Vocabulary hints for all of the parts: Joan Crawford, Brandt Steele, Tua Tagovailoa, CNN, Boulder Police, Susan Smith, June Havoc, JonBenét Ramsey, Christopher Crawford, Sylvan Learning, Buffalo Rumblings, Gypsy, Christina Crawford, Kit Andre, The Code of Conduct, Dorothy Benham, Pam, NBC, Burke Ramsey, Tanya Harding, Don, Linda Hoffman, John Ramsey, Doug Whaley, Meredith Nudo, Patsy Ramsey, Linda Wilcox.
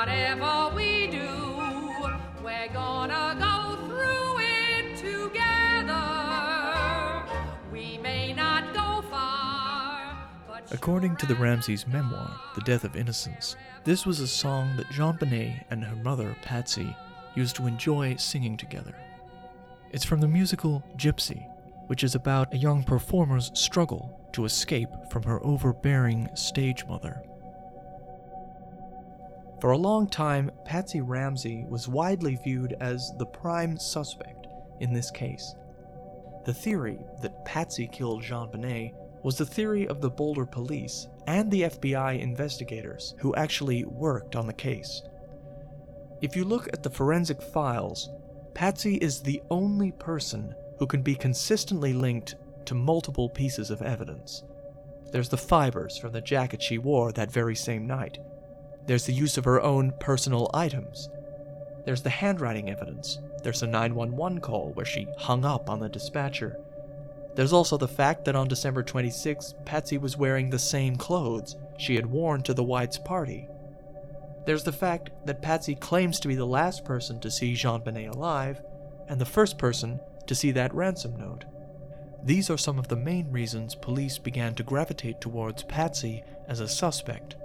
Whatever we do, we're gonna go through it together. We may not go far, but according to the Ramseys' memoir, The Death of Innocence, this was a song that JonBenét and her mother, Patsy, used to enjoy singing together. It's from the musical Gypsy, which is about a young performer's struggle to escape from her overbearing stage mother. For a long time, Patsy Ramsey was widely viewed as the prime suspect in this case. The theory that Patsy killed JonBenét was the theory of the Boulder police and the FBI investigators who actually worked on the case. If you look at the forensic files, Patsy is the only person who can be consistently linked to multiple pieces of evidence. There's the fibers from the jacket she wore that very same night. There's the use of her own personal items. There's the handwriting evidence. There's a 911 call where she hung up on the dispatcher. There's also the fact that on December 26, Patsy was wearing the same clothes she had worn to the Whites' party. There's the fact that Patsy claims to be the last person to see JonBenét alive, and the first person to see that ransom note. These are some of the main reasons police began to gravitate towards Patsy as a suspect.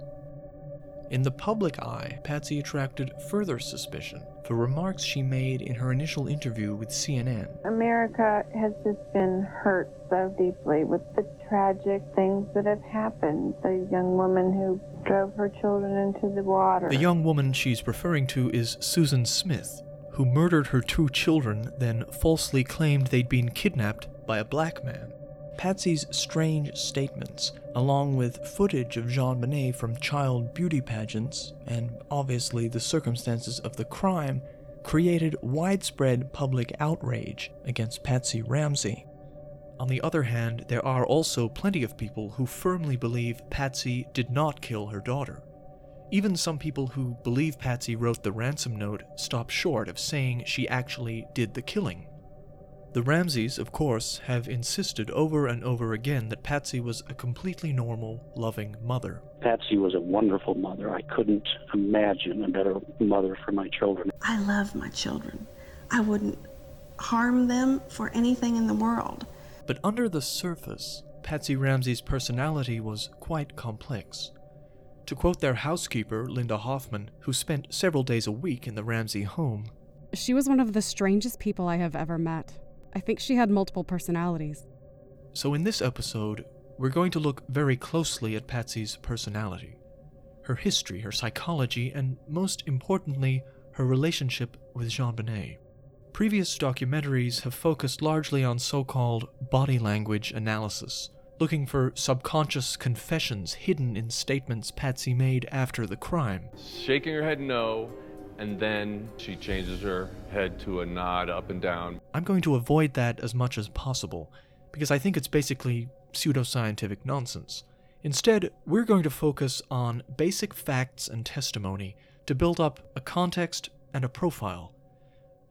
In the public eye, Patsy attracted further suspicion for remarks she made in her initial interview with CNN. America has just been hurt so deeply with the tragic things that have happened. The young woman who drove her children into the water. The young woman she's referring to is Susan Smith, who murdered her two children, then falsely claimed they'd been kidnapped by a black man. Patsy's strange statements, along with footage of JonBenét from child beauty pageants, and obviously the circumstances of the crime, created widespread public outrage against Patsy Ramsey. On the other hand, there are also plenty of people who firmly believe Patsy did not kill her daughter. Even some people who believe Patsy wrote the ransom note stop short of saying she actually did the killing. The Ramseys, of course, have insisted over and over again that Patsy was a completely normal, loving mother. Patsy was a wonderful mother. I couldn't imagine a better mother for my children. I love my children. I wouldn't harm them for anything in the world. But under the surface, Patsy Ramsey's personality was quite complex. To quote their housekeeper, Linda Hoffman, who spent several days a week in the Ramsey home, "She was one of the strangest people I have ever met. I think she had multiple personalities." So in this episode, we're going to look very closely at Patsy's personality, her history, her psychology, and most importantly, her relationship with JonBenét. Previous documentaries have focused largely on so-called body language analysis, looking for subconscious confessions hidden in statements Patsy made after the crime. Shaking her head no, and then she changes her head to a nod up and down. I'm going to avoid that as much as possible, because I think it's basically pseudoscientific nonsense. Instead, we're going to focus on basic facts and testimony to build up a context and a profile.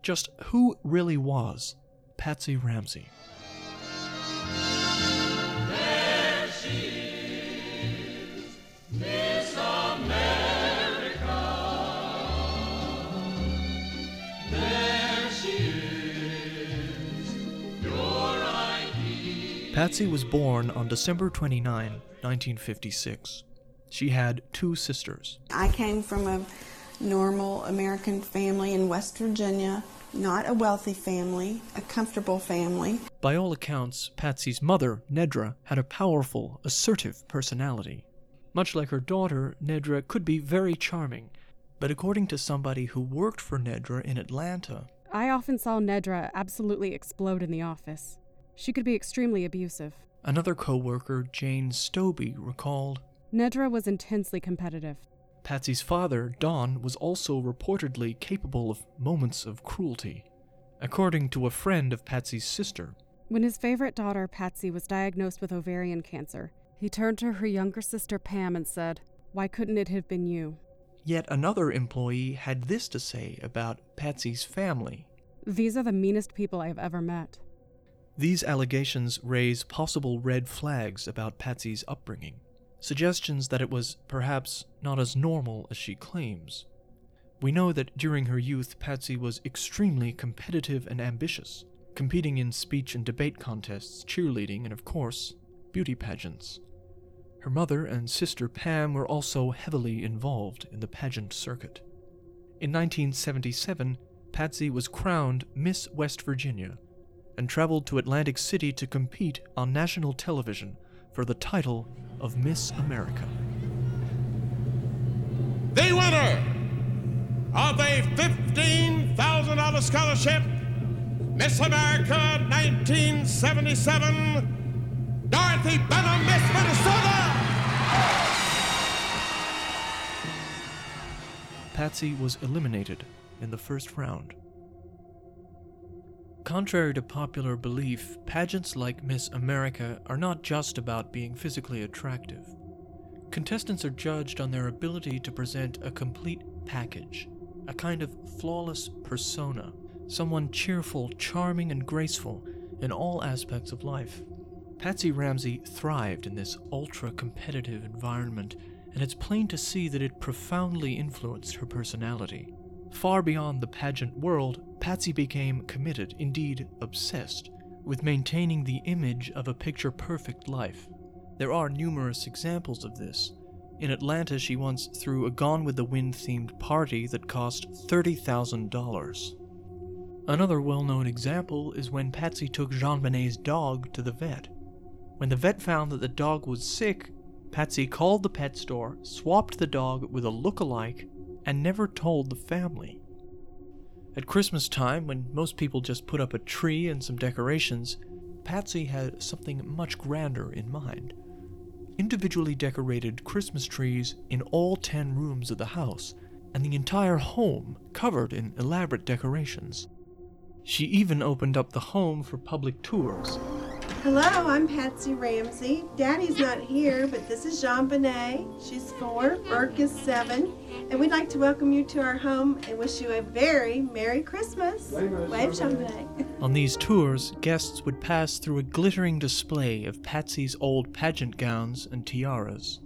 Just who really was Patsy Ramsey? There she is, Miss America. Patsy was born on December 29, 1956. She had two sisters. I came from a normal American family in West Virginia, not a wealthy family, a comfortable family. By all accounts, Patsy's mother, Nedra, had a powerful, assertive personality. Much like her daughter, Nedra could be very charming, but according to somebody who worked for Nedra in Atlanta, "I often saw Nedra absolutely explode in the office. She could be extremely abusive." Another co-worker, Jane Stobie, recalled, "Nedra was intensely competitive." Patsy's father, Don, was also reportedly capable of moments of cruelty. According to a friend of Patsy's sister, "When his favorite daughter, Patsy, was diagnosed with ovarian cancer, he turned to her younger sister, Pam, and said, 'Why couldn't it have been you?'" Yet another employee had this to say about Patsy's family, "These are the meanest people I have ever met." These allegations raise possible red flags about Patsy's upbringing, suggestions that it was perhaps not as normal as she claims. We know that during her youth, Patsy was extremely competitive and ambitious, competing in speech and debate contests, cheerleading, and of course, beauty pageants. Her mother and sister Pam were also heavily involved in the pageant circuit. In 1977, Patsy was crowned Miss West Virginia and traveled to Atlantic City to compete on national television for the title of Miss America. The winner of a $15,000 scholarship, Miss America 1977, Dorothy Benham, Miss Minnesota! Patsy was eliminated in the first round. Contrary to popular belief, pageants like Miss America are not just about being physically attractive. Contestants are judged on their ability to present a complete package, a kind of flawless persona, someone cheerful, charming, and graceful in all aspects of life. Patsy Ramsey thrived in this ultra-competitive environment, and it's plain to see that it profoundly influenced her personality. Far beyond the pageant world, Patsy became committed, indeed obsessed, with maintaining the image of a picture-perfect life. There are numerous examples of this. In Atlanta, she once threw a Gone with the Wind-themed party that cost $30,000. Another well-known example is when Patsy took JonBenét's dog to the vet. When the vet found that the dog was sick, Patsy called the pet store, swapped the dog with a look-alike, and never told the family. At Christmas time, when most people just put up a tree and some decorations, Patsy had something much grander in mind. Individually decorated Christmas trees in all 10 rooms of the house, and the entire home covered in elaborate decorations. She even opened up the home for public tours. Hello, I'm Patsy Ramsey. Daddy's not here, but this is JonBenet. She's 4, Burke is 7, and we'd like to welcome you to our home and wish you a very Merry Christmas. Wave, JonBenet. On these tours, guests would pass through a glittering display of Patsy's old pageant gowns and tiaras.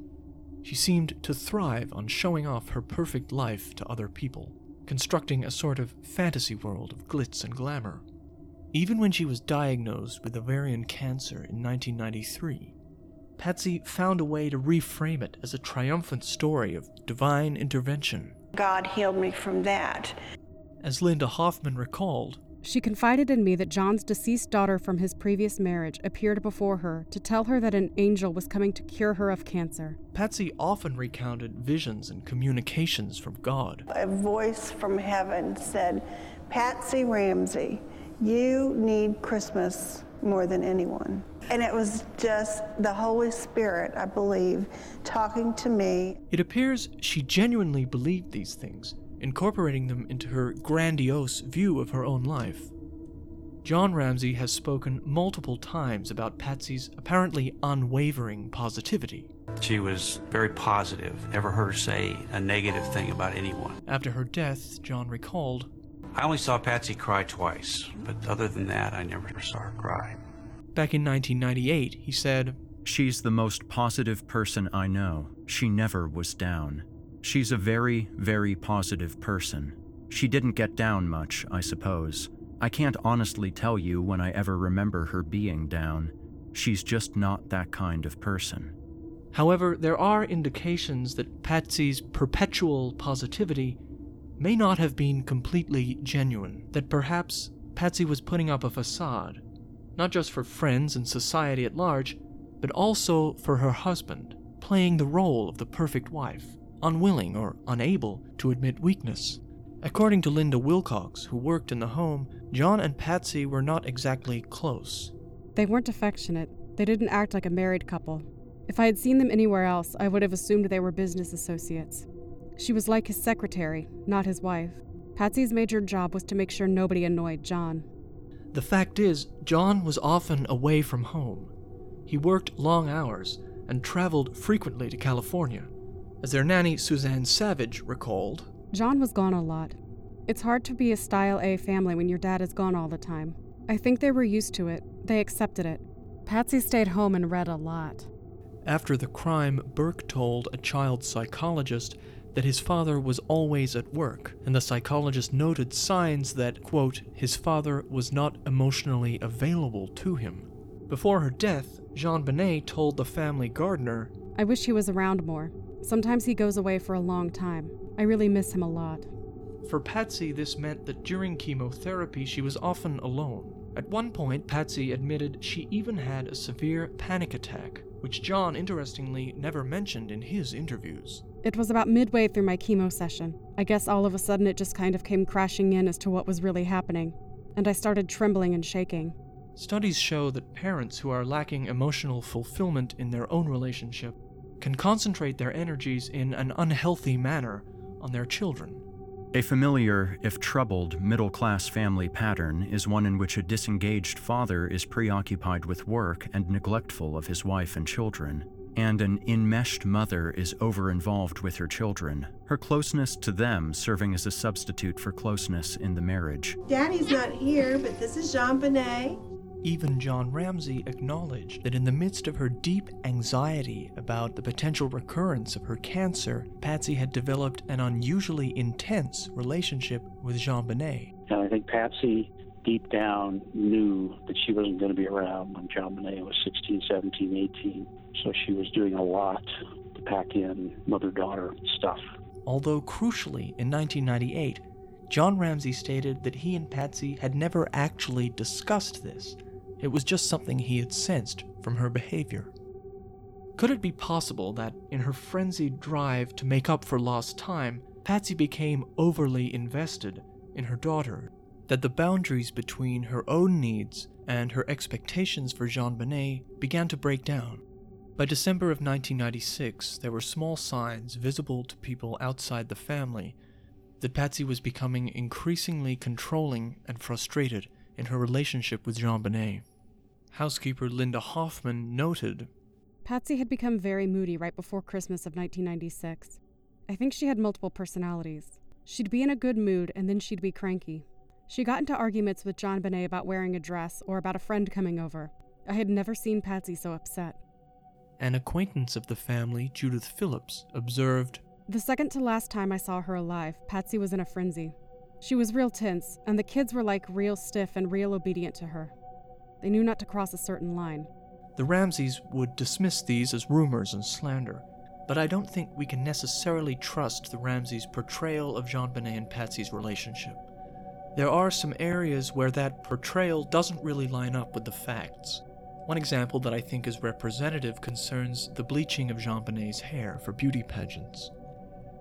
She seemed to thrive on showing off her perfect life to other people, constructing a sort of fantasy world of glitz and glamour. Even when she was diagnosed with ovarian cancer in 1993, Patsy found a way to reframe it as a triumphant story of divine intervention. God healed me from that. As Linda Hoffman recalled, she confided in me that John's deceased daughter from his previous marriage appeared before her to tell her that an angel was coming to cure her of cancer. Patsy often recounted visions and communications from God. A voice from heaven said, "Patsy Ramsey, you need Christmas more than anyone." And it was just the Holy Spirit, I believe, talking to me. It appears she genuinely believed these things, incorporating them into her grandiose view of her own life. John Ramsey has spoken multiple times about Patsy's apparently unwavering positivity. She was very positive. Never heard her say a negative thing about anyone. After her death, John recalled, "I only saw Patsy cry twice, but other than that, I never saw her cry." Back in 1998, he said, "She's the most positive person I know. She never was down. She's a very, very positive person. She didn't get down much, I suppose. I can't honestly tell you when I ever remember her being down. She's just not that kind of person." However, there are indications that Patsy's perpetual positivity may not have been completely genuine, that perhaps Patsy was putting up a facade, not just for friends and society at large, but also for her husband, playing the role of the perfect wife, unwilling or unable to admit weakness. According to Linda Wilcox, who worked in the home, John and Patsy were not exactly close. "They weren't affectionate. They didn't act like a married couple. If I had seen them anywhere else, I would have assumed they were business associates. She was like his secretary, not his wife. Patsy's major job was to make sure nobody annoyed John." The fact is, John was often away from home. He worked long hours and traveled frequently to California. As their nanny, Suzanne Savage, recalled, "John was gone a lot. It's hard to be a Style A family when your dad is gone all the time. I think they were used to it. They accepted it. Patsy stayed home and read a lot." After the crime, Burke told a child psychologist that his father was always at work, and the psychologist noted signs that, quote, his father was not emotionally available to him. Before her death, JonBenét told the family gardener, I wish he was around more. Sometimes he goes away for a long time. I really miss him a lot. For Patsy, this meant that during chemotherapy, she was often alone. At one point, Patsy admitted she even had a severe panic attack, which John, interestingly, never mentioned in his interviews. It was about midway through my chemo session. I guess all of a sudden it just kind of came crashing in as to what was really happening, and I started trembling and shaking. Studies show that parents who are lacking emotional fulfillment in their own relationship can concentrate their energies in an unhealthy manner on their children. A familiar, if troubled, middle-class family pattern is one in which a disengaged father is preoccupied with work and neglectful of his wife and children, and an enmeshed mother is over-involved with her children, her closeness to them serving as a substitute for closeness in the marriage. Daddy's not here, but this is JonBenét. Even John Ramsey acknowledged that in the midst of her deep anxiety about the potential recurrence of her cancer, Patsy had developed an unusually intense relationship with JonBenét. And I think Patsy, deep down, knew that she wasn't going to be around when JonBenét was 16, 17, 18. So she was doing a lot to pack in mother-daughter stuff. Although crucially, in 1998, John Ramsey stated that he and Patsy had never actually discussed this. It was just something he had sensed from her behavior. Could it be possible that, in her frenzied drive to make up for lost time, Patsy became overly invested in her daughter? That the boundaries between her own needs and her expectations for JonBenét began to break down? By December of 1996, there were small signs visible to people outside the family that Patsy was becoming increasingly controlling and frustrated in her relationship with JonBenét. Housekeeper Linda Hoffman noted, Patsy had become very moody right before Christmas of 1996. I think she had multiple personalities. She'd be in a good mood and then she'd be cranky. She got into arguments with JonBenét about wearing a dress or about a friend coming over. I had never seen Patsy so upset. An acquaintance of the family, Judith Phillips, observed, the second to last time I saw her alive, Patsy was in a frenzy. She was real tense, and the kids were like real stiff and real obedient to her. They knew not to cross a certain line. The Ramseys would dismiss these as rumors and slander, but I don't think we can necessarily trust the Ramseys' portrayal of JonBenét and Patsy's relationship. There are some areas where that portrayal doesn't really line up with the facts. One example that I think is representative concerns the bleaching of JonBenét's hair for beauty pageants.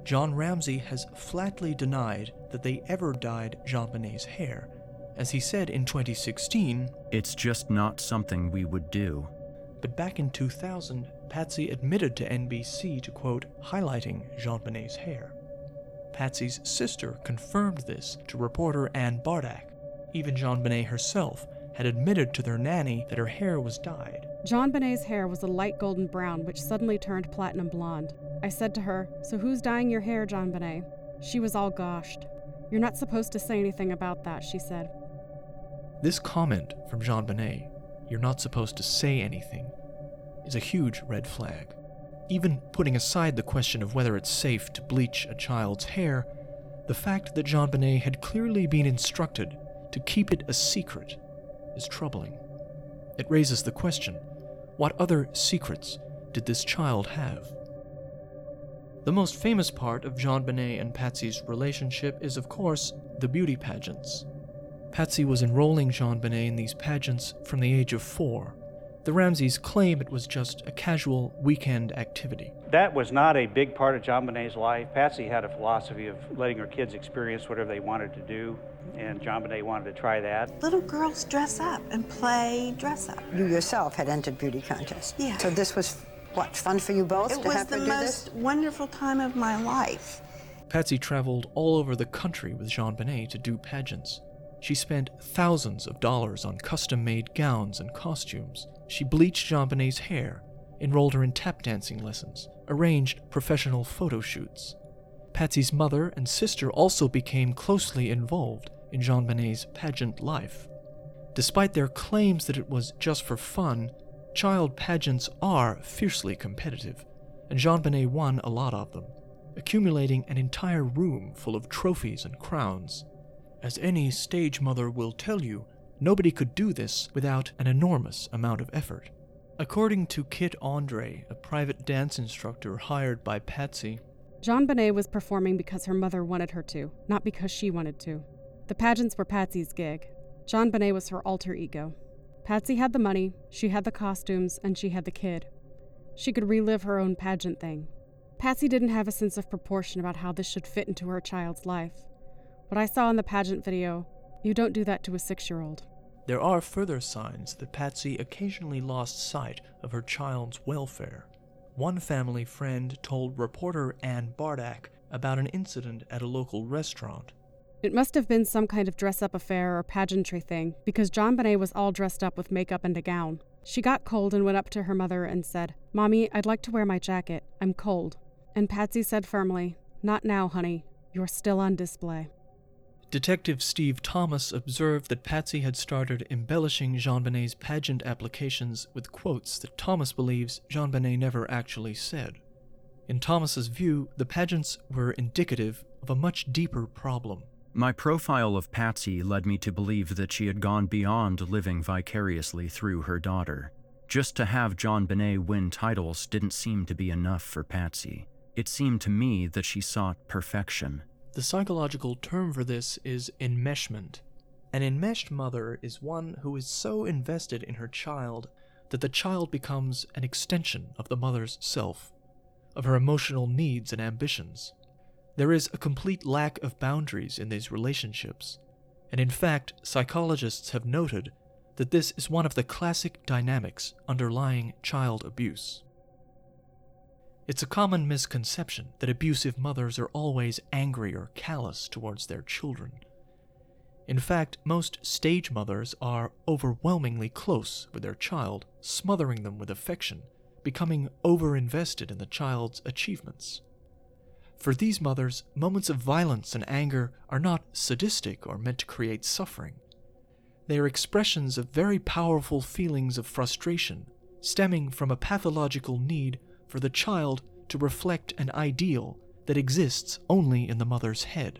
John Ramsey has flatly denied that they ever dyed JonBenét's hair. As he said in 2016, it's just not something we would do. But back in 2000, Patsy admitted to NBC to, quote, highlighting JonBenét's hair. Patsy's sister confirmed this to reporter Anne Bardach. Even JonBenét herself had admitted to their nanny that her hair was dyed. JonBenét's hair was a light golden brown, which suddenly turned platinum blonde. I said to her, so who's dyeing your hair, JonBenét? She was all goshed. You're not supposed to say anything about that, she said. This comment from JonBenét, you're not supposed to say anything, is a huge red flag. Even putting aside the question of whether it's safe to bleach a child's hair, the fact that JonBenét had clearly been instructed to keep it a secret is troubling. It raises the question, what other secrets did this child have? The most famous part of JonBenét and Patsy's relationship is, of course, the beauty pageants. Patsy was enrolling JonBenét in these pageants from the age of 4. The Ramseys claim it was just a casual weekend activity. That was not a big part of JonBenét's life. Patsy had a philosophy of letting her kids experience whatever they wanted to do, and JonBenét wanted to try that. Little girls dress up and play dress up. You yourself had entered beauty contests. Yeah. So this was what, fun for you both to have her do this? It was the most wonderful time of my life. Patsy traveled all over the country with JonBenét to do pageants. She spent thousands of dollars on custom-made gowns and costumes. She bleached JonBenét's hair, enrolled her in tap dancing lessons, arranged professional photo shoots. Patsy's mother and sister also became closely involved in JonBenét's pageant life. Despite their claims that it was just for fun, child pageants are fiercely competitive, and JonBenét won a lot of them. accumulating an entire room full of trophies and crowns. As any stage mother will tell you, nobody could do this without an enormous amount of effort. According to Kit Andre, a private dance instructor hired by Patsy, JonBenét was performing because her mother wanted her to, not because she wanted to. The pageants were Patsy's gig. JonBenét was her alter ego. Patsy had the money, she had the costumes, and she had the kid. She could relive her own pageant thing. Patsy didn't have a sense of proportion about how this should fit into her child's life. What I saw in the pageant video, you don't do that to a 6-year-old. There are further signs that Patsy occasionally lost sight of her child's welfare. One family friend told reporter Anne Bardach about an incident at a local restaurant. It must have been some kind of dress-up affair or pageantry thing, because JonBenét was all dressed up with makeup and a gown. She got cold and went up to her mother and said, "Mommy, I'd like to wear my jacket. I'm cold." And Patsy said firmly, "Not now, honey. You're still on display." Detective Steve Thomas observed that Patsy had started embellishing JonBenet's pageant applications with quotes that Thomas believes JonBenet never actually said. In Thomas's view, the pageants were indicative of a much deeper problem. My profile of Patsy led me to believe that she had gone beyond living vicariously through her daughter. Just to have JonBenet win titles didn't seem to be enough for Patsy. It seemed to me that she sought perfection. The psychological term for this is enmeshment. An enmeshed mother is one who is so invested in her child that the child becomes an extension of the mother's self, of her emotional needs and ambitions. There is a complete lack of boundaries in these relationships, and in fact, psychologists have noted that this is one of the classic dynamics underlying child abuse. It's a common misconception that abusive mothers are always angry or callous towards their children. In fact, most stage mothers are overwhelmingly close with their child, smothering them with affection, becoming over-invested in the child's achievements. For these mothers, moments of violence and anger are not sadistic or meant to create suffering. They are expressions of very powerful feelings of frustration, stemming from a pathological need for the child to reflect an ideal that exists only in the mother's head.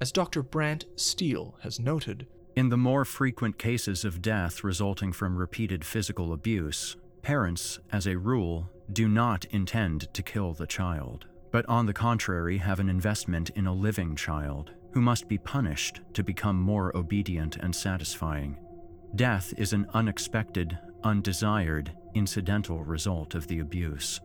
As Dr. Brandt Steele has noted, in the more frequent cases of death resulting from repeated physical abuse, parents, as a rule, do not intend to kill the child, but on the contrary have an investment in a living child who must be punished to become more obedient and satisfying. Death is an unexpected, undesired, incidental result of the abuse.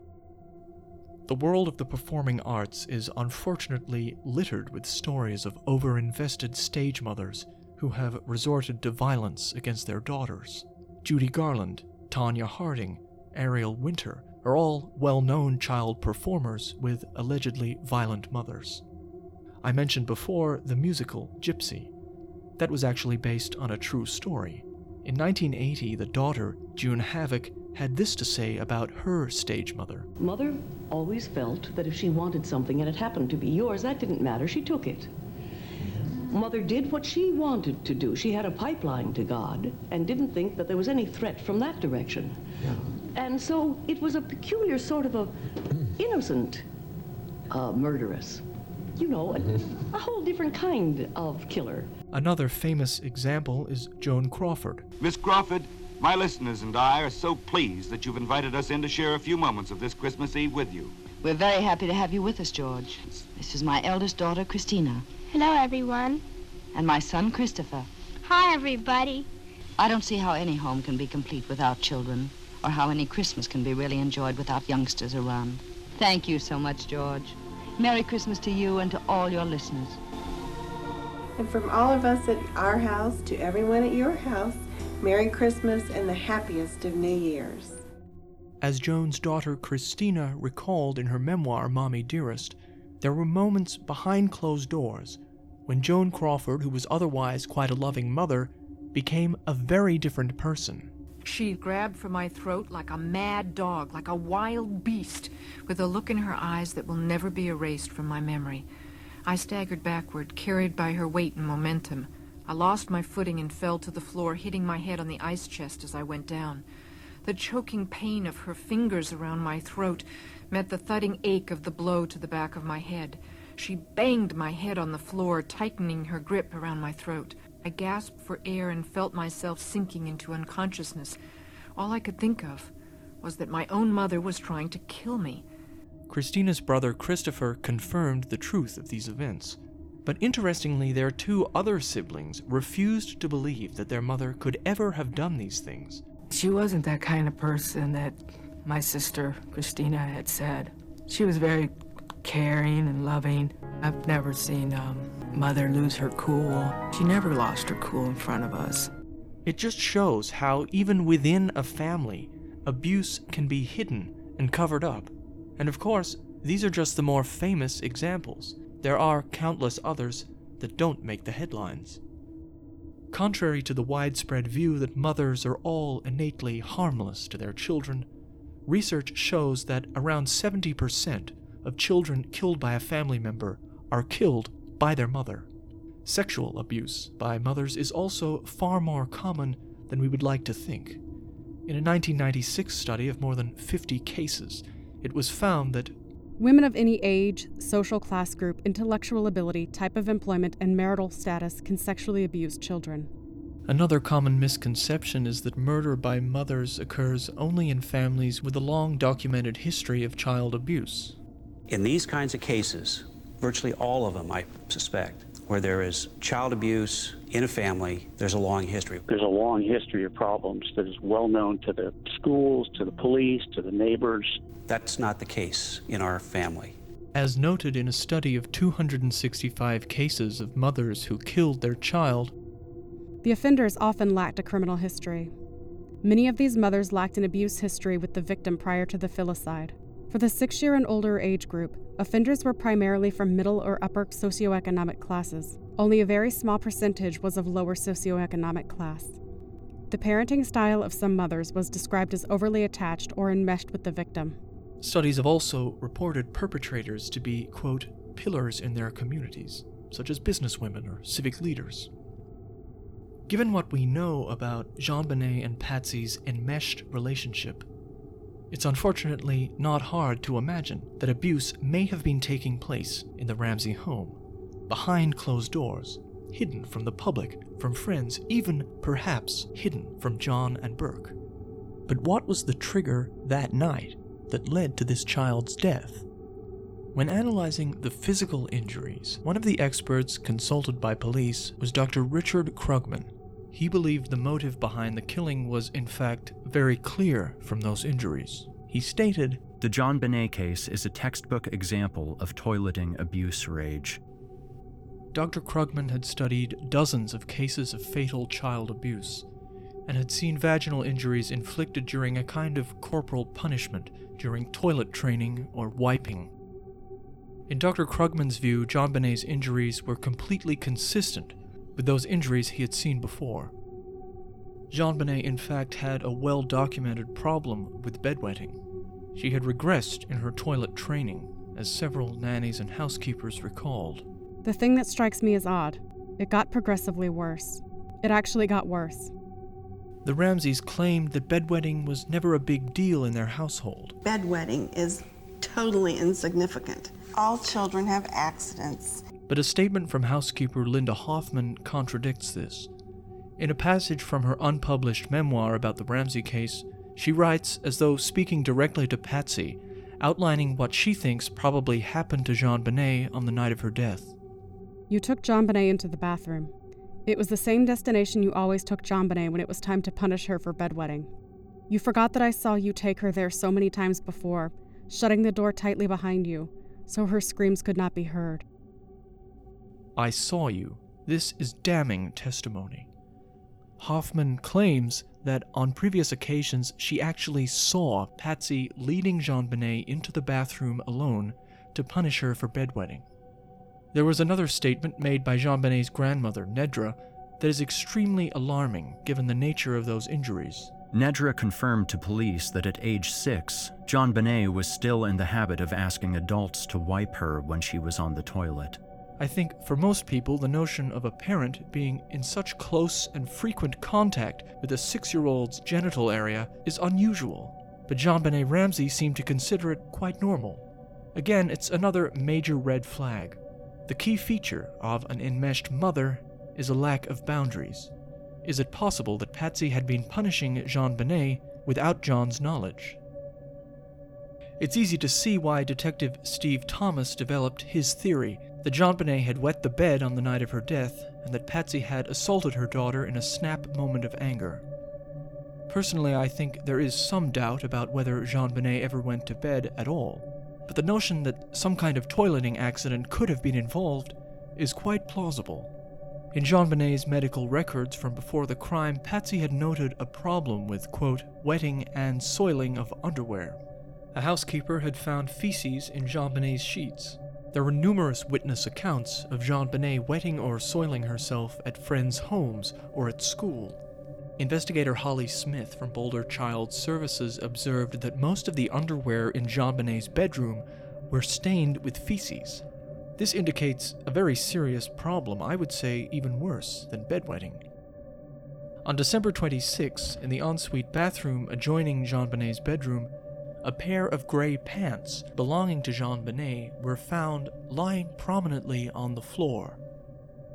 The world of the performing arts is unfortunately littered with stories of over-invested stage mothers who have resorted to violence against their daughters. Judy Garland, Tanya Harding, Ariel Winter are all well-known child performers with allegedly violent mothers. I mentioned before the musical Gypsy. That was actually based on a true story. In 1980, the daughter, June Havoc, had this to say about her stage mother. Mother always felt that if she wanted something and it happened to be yours, that didn't matter, she took it. Mother did what she wanted to do. She had a pipeline to God and didn't think that there was any threat from that direction. Yeah. And so it was a peculiar sort of a innocent murderess. You know, a whole different kind of killer. Another famous example is Joan Crawford. Miss Crawford, my listeners and I are so pleased that you've invited us in to share a few moments of this Christmas Eve with you. We're very happy to have you with us, George. This is my eldest daughter, Christina. Hello, everyone. And my son, Christopher. Hi, everybody. I don't see how any home can be complete without children, or how any Christmas can be really enjoyed without youngsters around. Thank you so much, George. Merry Christmas to you and to all your listeners. And from all of us at our house to everyone at your house, Merry Christmas and the happiest of New Year's. As Joan's daughter Christina recalled in her memoir, Mommy Dearest, there were moments behind closed doors when Joan Crawford, who was otherwise quite a loving mother, became a very different person. She grabbed for my throat like a mad dog, like a wild beast, with a look in her eyes that will never be erased from my memory. I staggered backward, carried by her weight and momentum. I lost my footing and fell to the floor, hitting my head on the ice chest as I went down. The choking pain of her fingers around my throat met the thudding ache of the blow to the back of my head. She banged my head on the floor, tightening her grip around my throat. I gasped for air and felt myself sinking into unconsciousness. All I could think of was that my own mother was trying to kill me. Christina's brother Christopher confirmed the truth of these events. But interestingly, their two other siblings refused to believe that their mother could ever have done these things. She wasn't that kind of person that my sister Christina had said. She was very caring and loving. I've never seen Mother lose her cool. She never lost her cool in front of us. It just shows how even within a family, abuse can be hidden and covered up. And of course, these are just the more famous examples. There are countless others that don't make the headlines. Contrary to the widespread view that mothers are all innately harmless to their children, research shows that around 70% of children killed by a family member are killed by their mother. Sexual abuse by mothers is also far more common than we would like to think. In a 1996 study of more than 50 cases, it was found that women of any age, social class group, intellectual ability, type of employment, and marital status can sexually abuse children. Another common misconception is that murder by mothers occurs only in families with a long documented history of child abuse. In these kinds of cases, virtually all of them, I suspect, where there is child abuse in a family, there's a long history. There's a long history of problems that is well known to the schools, to the police, to the neighbors. That's not the case in our family. As noted in a study of 265 cases of mothers who killed their child, the offenders often lacked a criminal history. Many of these mothers lacked an abuse history with the victim prior to the filicide. For the 6-year and older age group, offenders were primarily from middle or upper socioeconomic classes. Only a very small percentage was of lower socioeconomic class. The parenting style of some mothers was described as overly attached or enmeshed with the victim. Studies have also reported perpetrators to be, quote, pillars in their communities, such as businesswomen or civic leaders. Given what we know about JonBenét and Patsy's enmeshed relationship, it's unfortunately not hard to imagine that abuse may have been taking place in the Ramsey home, behind closed doors, hidden from the public, from friends, even perhaps hidden from John and Burke. But what was the trigger that night that led to this child's death? When analyzing the physical injuries, one of the experts consulted by police was Dr. Richard Krugman. He believed the motive behind the killing was, in fact, very clear from those injuries. He stated, "The JonBenét case is a textbook example of toileting abuse rage." Dr. Krugman had studied dozens of cases of fatal child abuse and had seen vaginal injuries inflicted during a kind of corporal punishment during toilet training or wiping. In Dr. Krugman's view, JonBenét's injuries were completely consistent with those injuries he had seen before. JonBenét, in fact, had a well-documented problem with bedwetting. She had regressed in her toilet training, as several nannies and housekeepers recalled. "The thing that strikes me as odd, it got progressively worse. It actually got worse." The Ramseys claimed that bedwetting was never a big deal in their household. "Bedwetting is totally insignificant. All children have accidents." But a statement from housekeeper Linda Hoffman contradicts this. In a passage from her unpublished memoir about the Ramsey case, she writes as though speaking directly to Patsy, outlining what she thinks probably happened to JonBenét on the night of her death. "You took JonBenét into the bathroom. It was the same destination you always took JonBenét when it was time to punish her for bedwetting. You forgot that I saw you take her there so many times before, shutting the door tightly behind you, so her screams could not be heard." "I saw you." This is damning testimony. Hoffman claims that on previous occasions she actually saw Patsy leading JonBenét into the bathroom alone to punish her for bedwetting. There was another statement made by JonBenét's grandmother, Nedra, that is extremely alarming given the nature of those injuries. Nedra confirmed to police that at age 6, JonBenét was still in the habit of asking adults to wipe her when she was on the toilet. I think for most people, the notion of a parent being in such close and frequent contact with a 6-year-old's genital area is unusual, but JonBenét Ramsey seemed to consider it quite normal. Again, it's another major red flag. The key feature of an enmeshed mother is a lack of boundaries. Is it possible that Patsy had been punishing JonBenét without John's knowledge? It's easy to see why Detective Steve Thomas developed his theory that JonBenét had wet the bed on the night of her death and that Patsy had assaulted her daughter in a snap moment of anger. Personally, I think there is some doubt about whether JonBenét ever went to bed at all, but the notion that some kind of toileting accident could have been involved is quite plausible. In JonBenet's medical records from before the crime, Patsy had noted a problem with, quote, wetting and soiling of underwear. A housekeeper had found feces in JonBenet's sheets. There were numerous witness accounts of JonBenet wetting or soiling herself at friends' homes or at school. Investigator Holly Smith from Boulder Child Services observed that most of the underwear in JonBenet's bedroom were stained with feces. This indicates a very serious problem, I would say even worse than bedwetting. On December 26, in the ensuite bathroom adjoining JonBenet's bedroom, a pair of gray pants belonging to JonBenet were found lying prominently on the floor.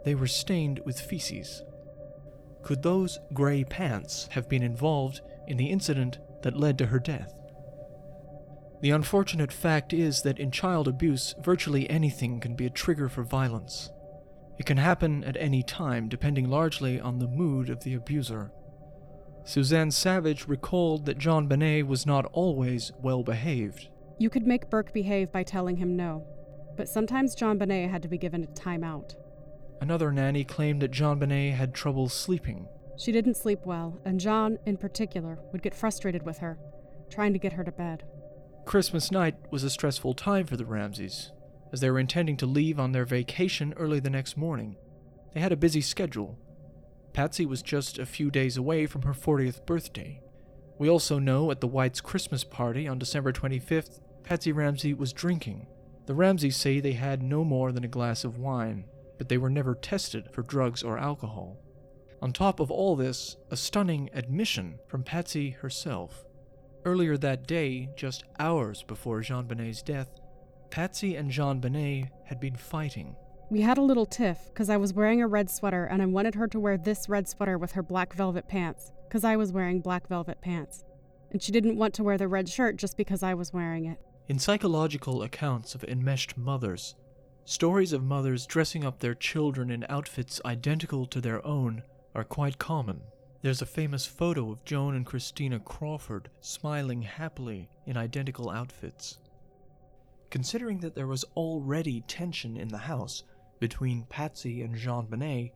They were stained with feces. Could those gray pants have been involved in the incident that led to her death? The unfortunate fact is that in child abuse, virtually anything can be a trigger for violence. It can happen at any time, depending largely on the mood of the abuser. Suzanne Savage recalled that JonBenet was not always well-behaved. You could make Burke behave by telling him no, but sometimes JonBenet had to be given a timeout. Another nanny claimed that JonBenet had trouble sleeping. She didn't sleep well, and John, in particular, would get frustrated with her, trying to get her to bed. Christmas night was a stressful time for the Ramseys, as they were intending to leave on their vacation early the next morning. They had a busy schedule. Patsy was just a few days away from her 40th birthday. We also know at the Whites' Christmas party on December 25th, Patsy Ramsey was drinking. The Ramseys say they had no more than a glass of wine, but they were never tested for drugs or alcohol. On top of all this, a stunning admission from Patsy herself. Earlier that day, just hours before JonBenet's death, Patsy and JonBenet had been fighting. We had a little tiff, because I was wearing a red sweater, and I wanted her to wear this red sweater with her black velvet pants, because I was wearing black velvet pants. And she didn't want to wear the red shirt just because I was wearing it. In psychological accounts of enmeshed mothers, stories of mothers dressing up their children in outfits identical to their own are quite common. There's a famous photo of Joan and Christina Crawford smiling happily in identical outfits. Considering that there was already tension in the house between Patsy and JonBenet,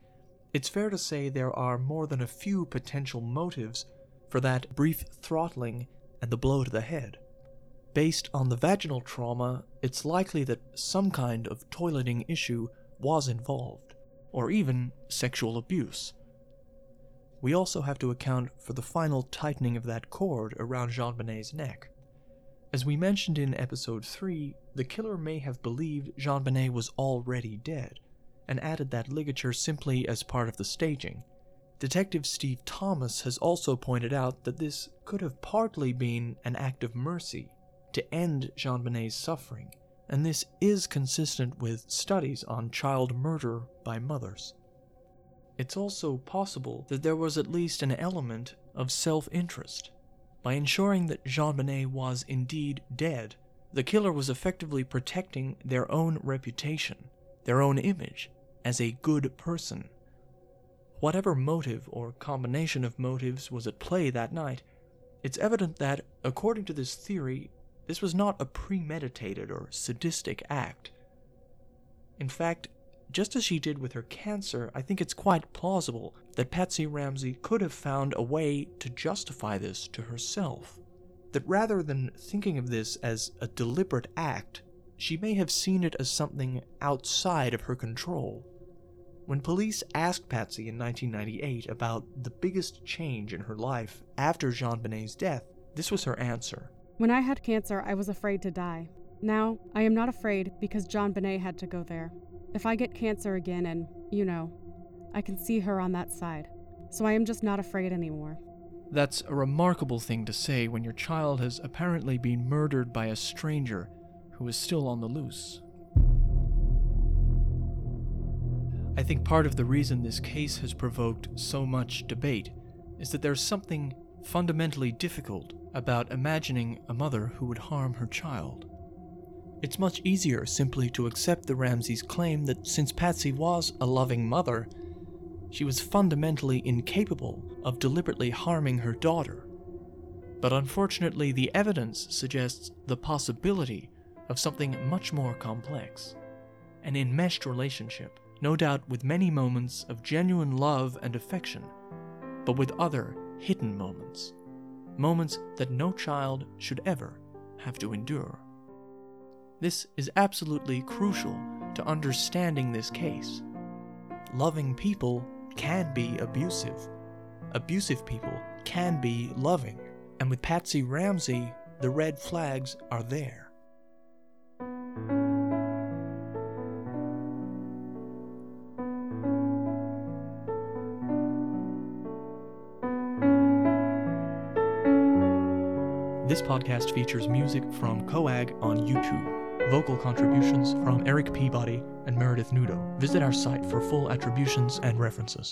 it's fair to say there are more than a few potential motives for that brief throttling and the blow to the head. Based on the vaginal trauma, it's likely that some kind of toileting issue was involved, or even sexual abuse. We also have to account for the final tightening of that cord around JonBenet's neck. As we mentioned in episode 3, the killer may have believed JonBenet was already dead, and added that ligature simply as part of the staging. Detective Steve Thomas has also pointed out that this could have partly been an act of mercy to end JonBenet's suffering, and this is consistent with studies on child murder by mothers. It's also possible that there was at least an element of self-interest. By ensuring that JonBenet was indeed dead, the killer was effectively protecting their own reputation, their own image, as a good person. Whatever motive or combination of motives was at play that night, it's evident that, according to this theory, this was not a premeditated or sadistic act. In fact, just as she did with her cancer, I think it's quite plausible that Patsy Ramsey could have found a way to justify this to herself. That rather than thinking of this as a deliberate act, she may have seen it as something outside of her control. When police asked Patsy in 1998 about the biggest change in her life after JonBenet's death, this was her answer. When I had cancer, I was afraid to die. Now, I am not afraid because JonBenet had to go there. If I get cancer again and, you know, I can see her on that side. So I am just not afraid anymore. That's a remarkable thing to say when your child has apparently been murdered by a stranger who is still on the loose. I think part of the reason this case has provoked so much debate is that there's something fundamentally difficult about imagining a mother who would harm her child. It's much easier simply to accept the Ramseys' claim that since Patsy was a loving mother, she was fundamentally incapable of deliberately harming her daughter. But unfortunately, the evidence suggests the possibility of something much more complex, an enmeshed relationship, no doubt with many moments of genuine love and affection, but with other hidden moments, moments that no child should ever have to endure. This is absolutely crucial to understanding this case. Loving people can be abusive. Abusive people can be loving. And with Patsy Ramsey, the red flags are there. This podcast features music from CO.AG on YouTube. Vocal contributions from Erik Peabody and Meredith Nudo. Visit our site for full attributions and references.